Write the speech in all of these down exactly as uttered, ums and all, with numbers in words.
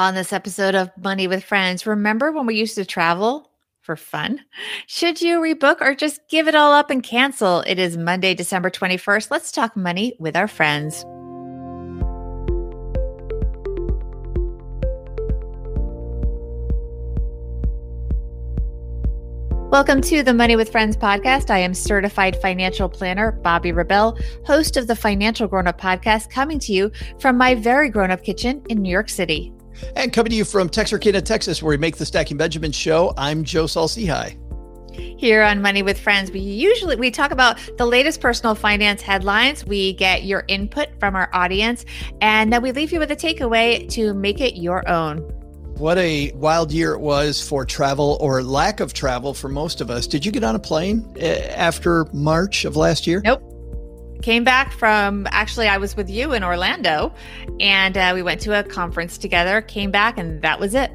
on this episode of Money with Friends. Remember when we used to travel for fun? Should you rebook or just give it all up and cancel? It is Monday, December twenty-first. Let's talk money with our friends. Welcome to the Money with Friends podcast. I am certified financial planner Bobbi Rebell, host of the Financial Grown-Up Podcast, coming to you from my very grown-up kitchen in New York City. And coming to you from Texarkana, Texas, where we make the Stacking Benjamin show, I'm Joe Saul-Sehy. Here on Money with Friends, we usually we talk about the latest personal finance headlines. We get your input from our audience, and then we leave you with a takeaway to make it your own. What a wild year it was for travel, or lack of travel for most of us. Did you get on a plane after March of last year? Nope. Came back from, actually, I was with you in Orlando, and uh, we went to a conference together, came back, and that was it.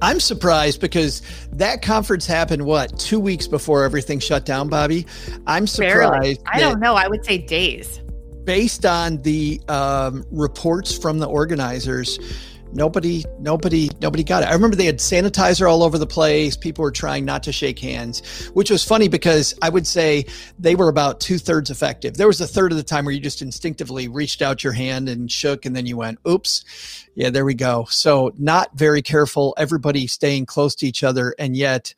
I'm surprised because that conference happened, what, two weeks before everything shut down, Bobbi? I'm surprised. I don't know. I would say days. Based on the um, reports from the organizers, Nobody, nobody, nobody got it. I remember they had sanitizer all over the place. People were trying not to shake hands, which was funny because I would say they were about two thirds effective. There was a third of the time where you just instinctively reached out your hand and shook, and then you went, oops. Yeah, there we go. So not very careful, everybody staying close to each other. And yet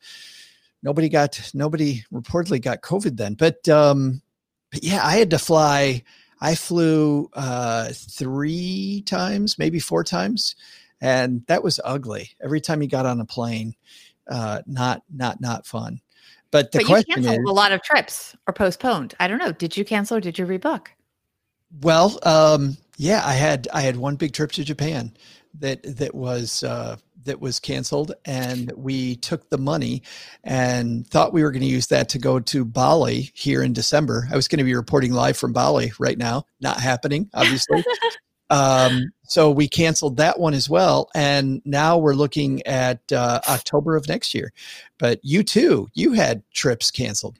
nobody got, nobody reportedly got COVID then. But, um, but yeah, I had to fly I flew uh, three times, maybe four times, and that was ugly. Every time you got on a plane, uh, not not not fun. But the but question you canceled is, a lot of trips or postponed. I don't know. Did you cancel or did you rebook? Well, um, yeah, I had I had one big trip to Japan that that was uh, that was canceled, and we took the money and thought we were going to use that to go to Bali here in December. I was going to be reporting live from Bali right now, not happening, obviously. um, so we canceled that one as well. And now we're looking at uh, October of next year, but you too, you had trips canceled.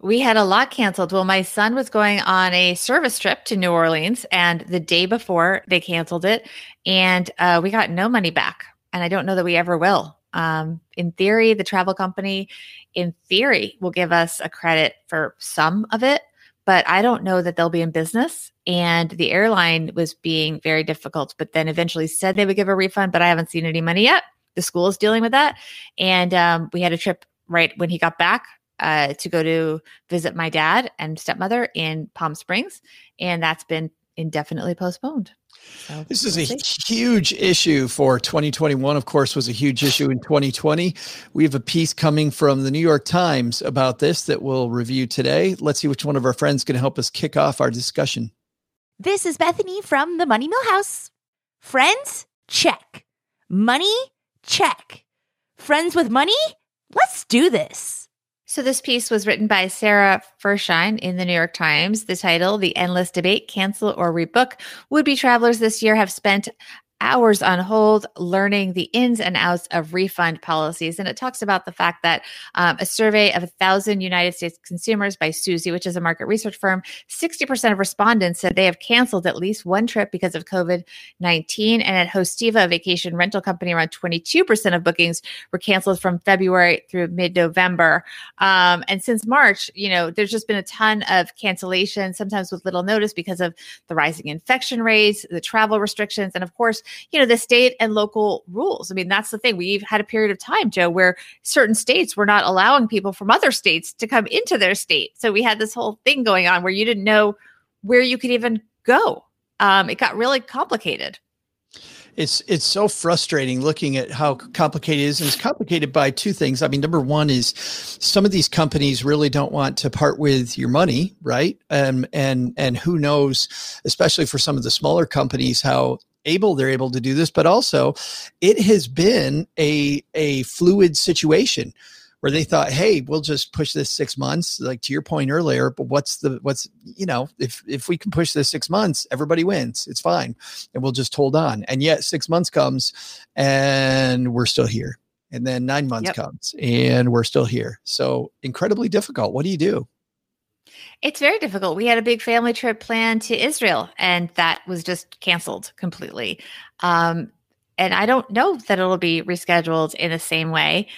We had a lot canceled. Well, my son was going on a service trip to New Orleans, and the day before they canceled it, and uh, we got no money back. And I don't know that we ever will. Um, in theory, the travel company, in theory, will give us a credit for some of it, but I don't know that they'll be in business. And the airline was being very difficult, but then eventually said they would give a refund, but I haven't seen any money yet. The school is dealing with that. And um, we had a trip right when he got back uh, to go to visit my dad and stepmother in Palm Springs. And that's been indefinitely postponed. So, this is a huge issue for twenty twenty-one, of course, was a huge issue in twenty twenty. We have a piece coming from the New York Times about this that we'll review today. Let's see which one of our friends can help us kick off our discussion. This is Bethany from the Money Mill House. Friends, check. Money, check. Friends with money, let's do this. So this piece was written by Sarah Fershine in the New York Times. The title, The Endless Debate, Cancel or Rebook. Would-be travelers this year have spent hours on hold learning the ins and outs of refund policies. And it talks about the fact that um, a survey of one thousand United States consumers by Suzy, which is a market research firm, sixty percent of respondents said they have canceled at least one trip because of COVID nineteen. And at Hostiva, a vacation rental company, around twenty-two percent of bookings were canceled from February through mid-November. Um, and since March, you know, there's just been a ton of cancellations, sometimes with little notice because of the rising infection rates, the travel restrictions, and of course, you know, the state and local rules. I mean, that's the thing. We've had a period of time, Joe, where certain states were not allowing people from other states to come into their state. So we had this whole thing going on where you didn't know where you could even go. Um, it got really complicated. It's it's so frustrating looking at how complicated it is. And it's complicated by two things. I mean, number one is some of these companies really don't want to part with your money, right? Um, and and who knows, especially for some of the smaller companies, how able they're able to do this, but also it has been a a fluid situation where they thought, hey, we'll just push this six months, like to your point earlier, but what's the, what's, you know, if, if we can push this six months, everybody wins, it's fine. And we'll just hold on. And yet six months comes and we're still here. And then nine months yep. comes and we're still here. So incredibly difficult. What do you do? It's very difficult. We had a big family trip planned to Israel, and that was just canceled completely. Um, and I don't know that it'll be rescheduled in the same way.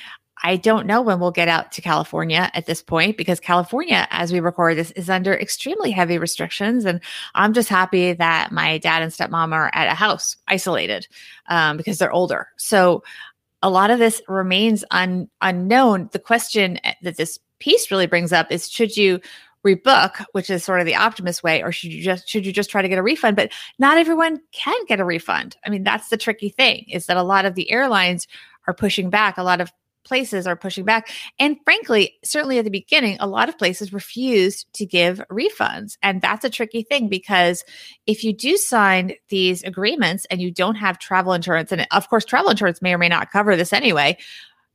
I don't know when we'll get out to California at this point, because California, as we record this, is under extremely heavy restrictions. And I'm just happy that my dad and stepmom are at a house isolated um, because they're older. So a lot of this remains un- unknown. The question that this piece really brings up is, should you rebook, which is sort of the optimist way, or should you just should you just try to get a refund? But not everyone can get a refund. I mean, that's the tricky thing, is that a lot of the airlines are pushing back. A lot of places are pushing back. And frankly, certainly at the beginning, a lot of places refused to give refunds. And that's a tricky thing, because if you do sign these agreements and you don't have travel insurance, and of course, travel insurance may or may not cover this anyway,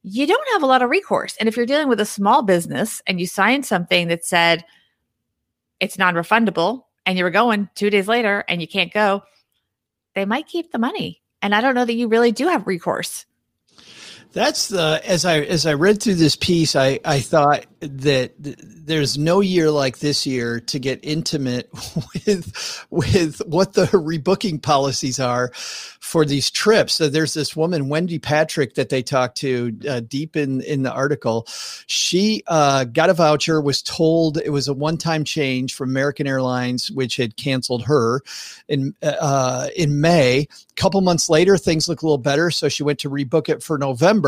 you don't have a lot of recourse. And if you're dealing with a small business and you signed something that said it's non-refundable and you were going two days later and you can't go, they might keep the money. And I don't know that you really do have recourse. That's the, as I, as I read through this piece, I, I thought that th- there's no year like this year to get intimate with, with what the rebooking policies are for these trips. So there's this woman, Wendy Patrick, that they talked to uh, deep in, in the article. She uh, got a voucher, was told it was a one-time change from American Airlines, which had canceled her in, uh, in May. Couple months later, things look a little better. So she went to rebook it for November.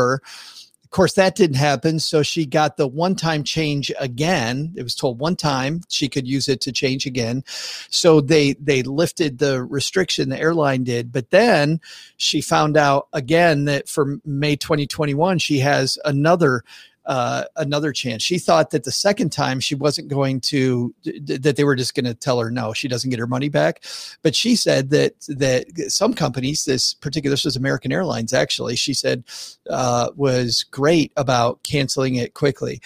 Of course, that didn't happen. So she got the one-time change again. It was told one time she could use it to change again. So they, they lifted the restriction, the airline did. But then she found out again that for May twenty twenty-one, she has another Uh, another chance. She thought that the second time she wasn't going to, th- that they were just going to tell her no, she doesn't get her money back. But she said that that some companies, this particular, this was American Airlines actually, she said uh, was great about canceling it quickly.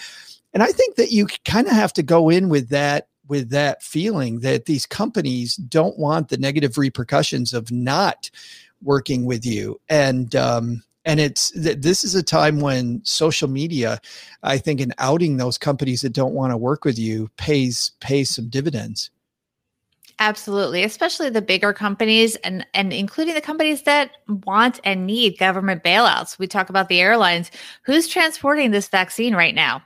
And I think that you kind of have to go in with that with that feeling that these companies don't want the negative repercussions of not working with you. And um And it's this is a time when social media, I think, in outing those companies that don't want to work with you pays pays some dividends. Absolutely, especially the bigger companies, and and including the companies that want and need government bailouts. We talk about the airlines. Who's transporting this vaccine right now?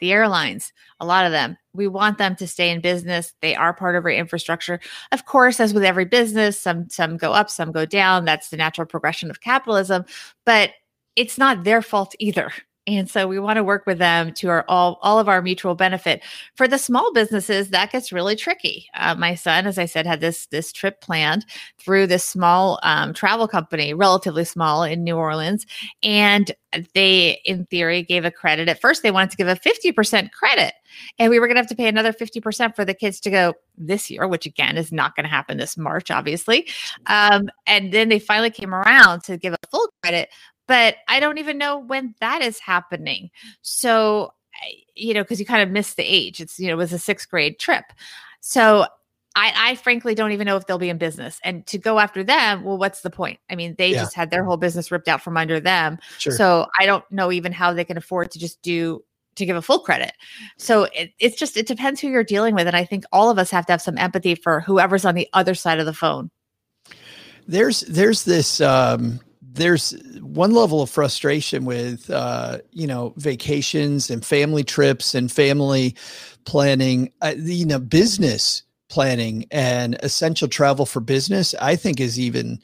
The airlines, a lot of them. We want them to stay in business. They are part of our infrastructure. Of course, as with every business, some some go up, some go down. That's the natural progression of capitalism, but it's not their fault either. And so we want to work with them to our all, all of our mutual benefit. For the small businesses, that gets really tricky. Uh, my son, as I said, had this this trip planned through this small um, travel company, relatively small in New Orleans. And they, in theory, gave a credit. At first, they wanted to give a fifty percent credit. And we were going to have to pay another fifty percent for the kids to go this year, which again is not going to happen this March, obviously. Um, and then they finally came around to give a full credit. But I don't even know when that is happening. So, you know, because you kind of miss the age. It's, you know, it was a sixth grade trip. So I, I frankly don't even know if they'll be in business. And to go after them, well, what's the point? I mean, they yeah. just had their whole business ripped out from under them. Sure. So I don't know even how they can afford to just do, to give a full credit. So it, it's just, it depends who you're dealing with. And I think all of us have to have some empathy for whoever's on the other side of the phone. There's, there's this, um, There's one level of frustration with, uh, you know, vacations and family trips and family planning, uh, you know, business planning and essential travel for business, I think is even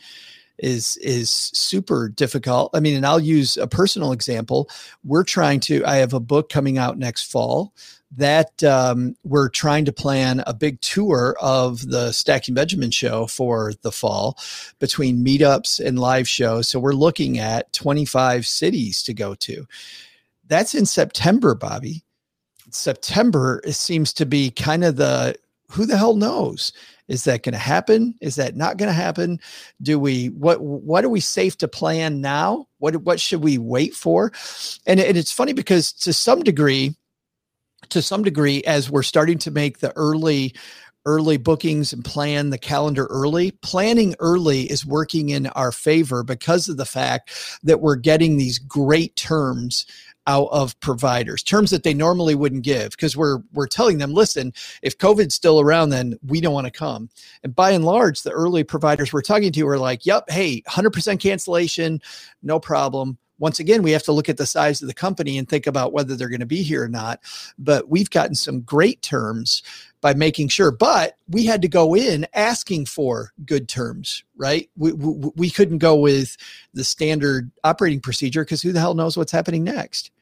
is is super difficult. I mean, and I'll use a personal example. We're trying to, I have a book coming out next fall that um, we're trying to plan a big tour of the Stacking Benjamin show for the fall between meetups and live shows. So we're looking at twenty-five cities to go to. That's in September, Bobby. September seems to be kind of the, who the hell knows? Is that going to happen? Is that not going to happen? Do we, what, what are we safe to plan now? What, what should we wait for? And, and it's funny because to some degree, to some degree, as we're starting to make the early, early bookings and plan the calendar early. Planning early is working in our favor because of the fact that we're getting these great terms out of providers, terms that they normally wouldn't give, because we're we're telling them, listen, if COVID's still around, then we don't want to come. And by and large, the early providers we're talking to are like, yep, hey, one hundred percent cancellation, no problem. Once again, we have to look at the size of the company and think about whether they're going to be here or not. But we've gotten some great terms by making sure, but we had to go in asking for good terms, right? We we, we couldn't go with the standard operating procedure because who the hell knows what's happening next.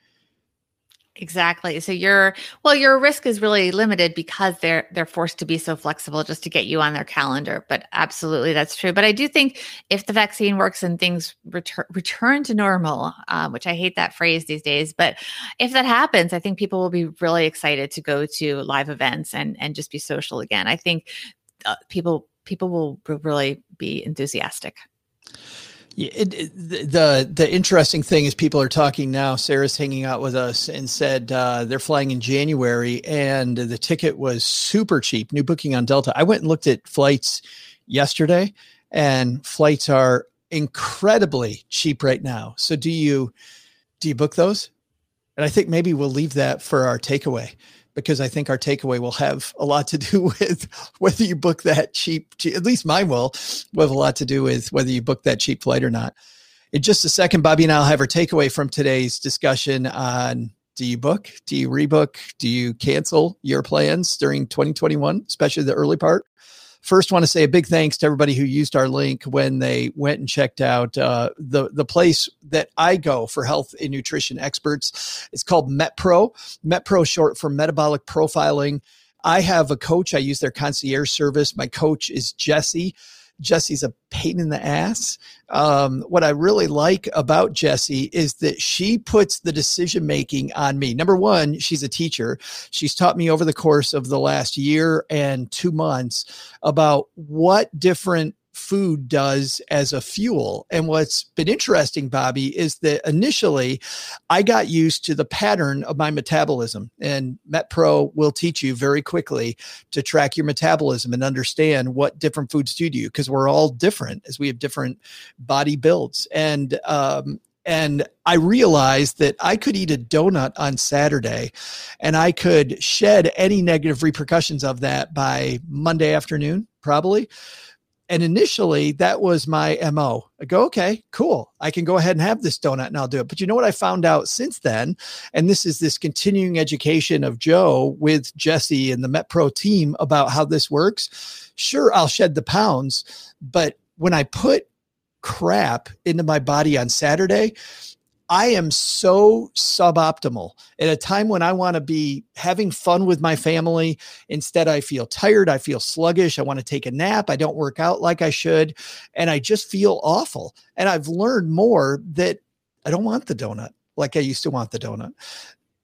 Exactly. So your well, your risk is really limited because they're they're forced to be so flexible just to get you on their calendar. But absolutely, that's true. But I do think if the vaccine works and things return return to normal, um, which I hate that phrase these days, but if that happens, I think people will be really excited to go to live events and and just be social again. I think uh, people people will really be enthusiastic. It, it, the the interesting thing is people are talking now. Sarah's hanging out with us and said uh, they're flying in January and the ticket was super cheap. New booking on Delta. I went and looked at flights yesterday and flights are incredibly cheap right now. So do you do you book those? And I think maybe we'll leave that for our takeaway, because I think our takeaway will have a lot to do with whether you book that cheap, at least mine will, will have a lot to do with whether you book that cheap flight or not. In just a second, Bobbi and I will have our takeaway from today's discussion on do you book, do you rebook, do you cancel your plans during twenty twenty-one, especially the early part. First, want to say a big thanks to everybody who used our link when they went and checked out uh, the, the place that I go for health and nutrition experts. It's called MetPro. MetPro, short for metabolic profiling. I have a coach. I use their concierge service. My coach is Jesse. Jesse's a pain in the ass. Um, what I really like about Jesse is that she puts the decision-making on me. Number one, she's a teacher. She's taught me over the course of the last year and two months about what different food does as a fuel. And what's been interesting, Bobbi, is that initially I got used to the pattern of my metabolism, and MetPro will teach you very quickly to track your metabolism and understand what different foods do to you, because we're all different as we have different body builds. And, um, And I realized that I could eat a donut on Saturday and I could shed any negative repercussions of that by Monday afternoon, probably. And initially, that was my M O. I go, okay, cool. I can go ahead and have this donut and I'll do it. But you know what I found out since then? And this is this continuing education of Joe with Jesse and the MetPro team about how this works. Sure, I'll shed the pounds, but when I put crap into my body on Saturday, I am so suboptimal at a time when I want to be having fun with my family. Instead, I feel tired. I feel sluggish. I want to take a nap. I don't work out like I should. And I just feel awful. And I've learned more that I don't want the donut like I used to want the donut.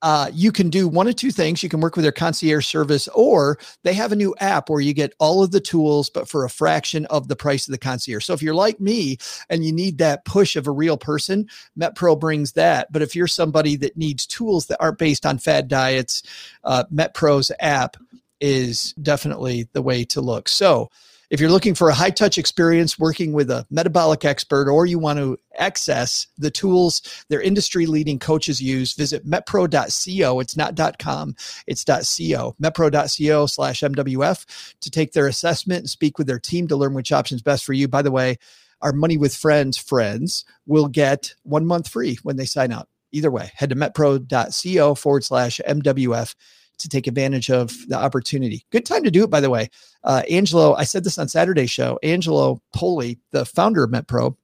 Uh, you can do one of two things. You can work with their concierge service, or they have a new app where you get all of the tools, but for a fraction of the price of the concierge. So if you're like me and you need that push of a real person, MetPro brings that. But if you're somebody that needs tools that aren't based on fad diets, uh, MetPro's app is definitely the way to look. So if you're looking for a high-touch experience working with a metabolic expert, or you want to access the tools their industry-leading coaches use, visit metpro dot co. It's not .com, it's .co. metpro dot co slash M W F to take their assessment and speak with their team to learn which option is best for you. By the way, our Money with Friends friends will get one month free when they sign up. Either way, head to metpro dot co forward slash M W F to take advantage of the opportunity. Good time to do it, by the way. Uh, Angelo, I said this on Saturday's show, Angelo Poli, the founder of MetPro,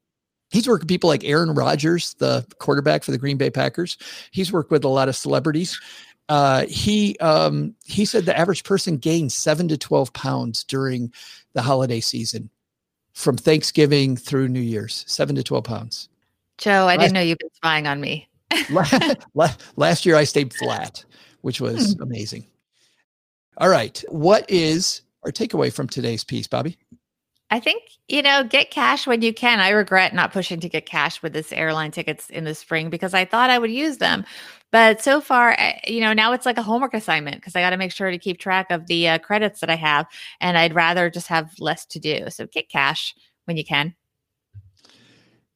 he's worked with people like Aaron Rodgers, the quarterback for the Green Bay Packers. He's worked with a lot of celebrities. Uh, he um, he said the average person gains seven to twelve pounds during the holiday season, from Thanksgiving through New Year's, seven to twelve pounds. Joe, I last, didn't know you've been spying on me. Last year I stayed flat, which was amazing. All right. What is our takeaway from today's piece, Bobbi? I think, you know, get cash when you can. I regret not pushing to get cash with this airline tickets in the spring because I thought I would use them. But so far, you know, now it's like a homework assignment because I got to make sure to keep track of the uh, credits that I have. And I'd rather just have less to do. So get cash when you can.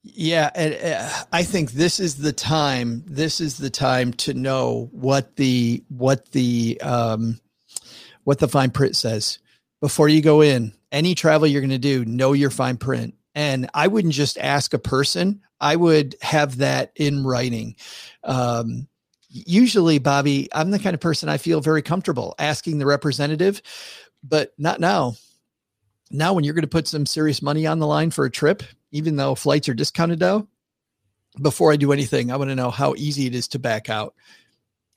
Yeah. And, uh, I think this is the time, this is the time to know what the, what the, um, what the fine print says before you go in. Any travel you're going to do, know your fine print. And I wouldn't just ask a person. I would have that in writing. Um, usually, Bobby, I'm the kind of person I feel very comfortable asking the representative, but not now. Now when you're going to put some serious money on the line for a trip, even though flights are discounted now, before I do anything, I want to know how easy it is to back out.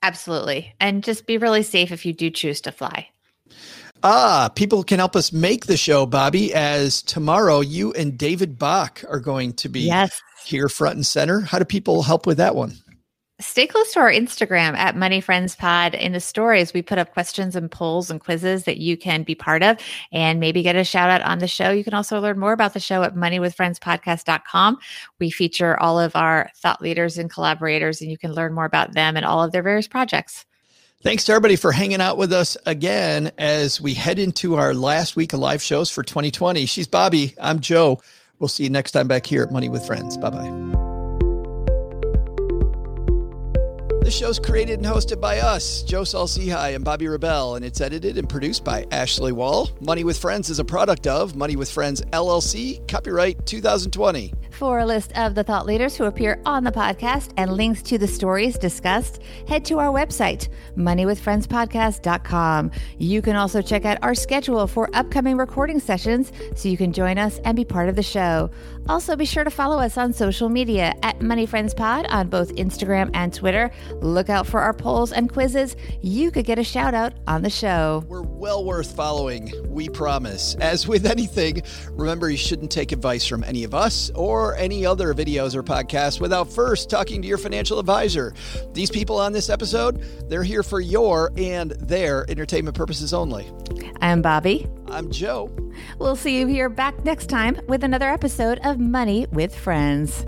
Absolutely. And just be really safe if you do choose to fly. Ah, people can help us make the show, Bobby, as tomorrow you and David Bach are going to be yes. here front and center. How do people help with that one? Stay close to our Instagram at Money Friends Pod. In the stories, we put up questions and polls and quizzes that you can be part of and maybe get a shout out on the show. You can also learn more about the show at money with friends podcast dot com. We feature all of our thought leaders and collaborators, and you can learn more about them and all of their various projects. Thanks to everybody for hanging out with us again as we head into our last week of live shows for twenty twenty. She's Bobby. I'm Joe. We'll see you next time back here at Money with Friends. Bye-bye. This show's created and hosted by us, Joe Saul-Sehy and Bobbi Rebell, and it's edited and produced by Ashley Wall. Money with Friends is a product of Money with Friends, L L C, copyright two thousand twenty. For a list of the thought leaders who appear on the podcast and links to the stories discussed, head to our website, money with friends podcast dot com. You can also check out our schedule for upcoming recording sessions so you can join us and be part of the show. Also, be sure to follow us on social media at MoneyFriendsPod on both Instagram and Twitter. Look out for our polls and quizzes. You could get a shout out on the show. We're well worth following, we promise. As with anything, remember you shouldn't take advice from any of us or or any other videos or podcasts without first talking to your financial advisor. These people on this episode, they're here for your and their entertainment purposes only. I'm Bobby. I'm Joe. We'll see you here back next time with another episode of Money with Friends.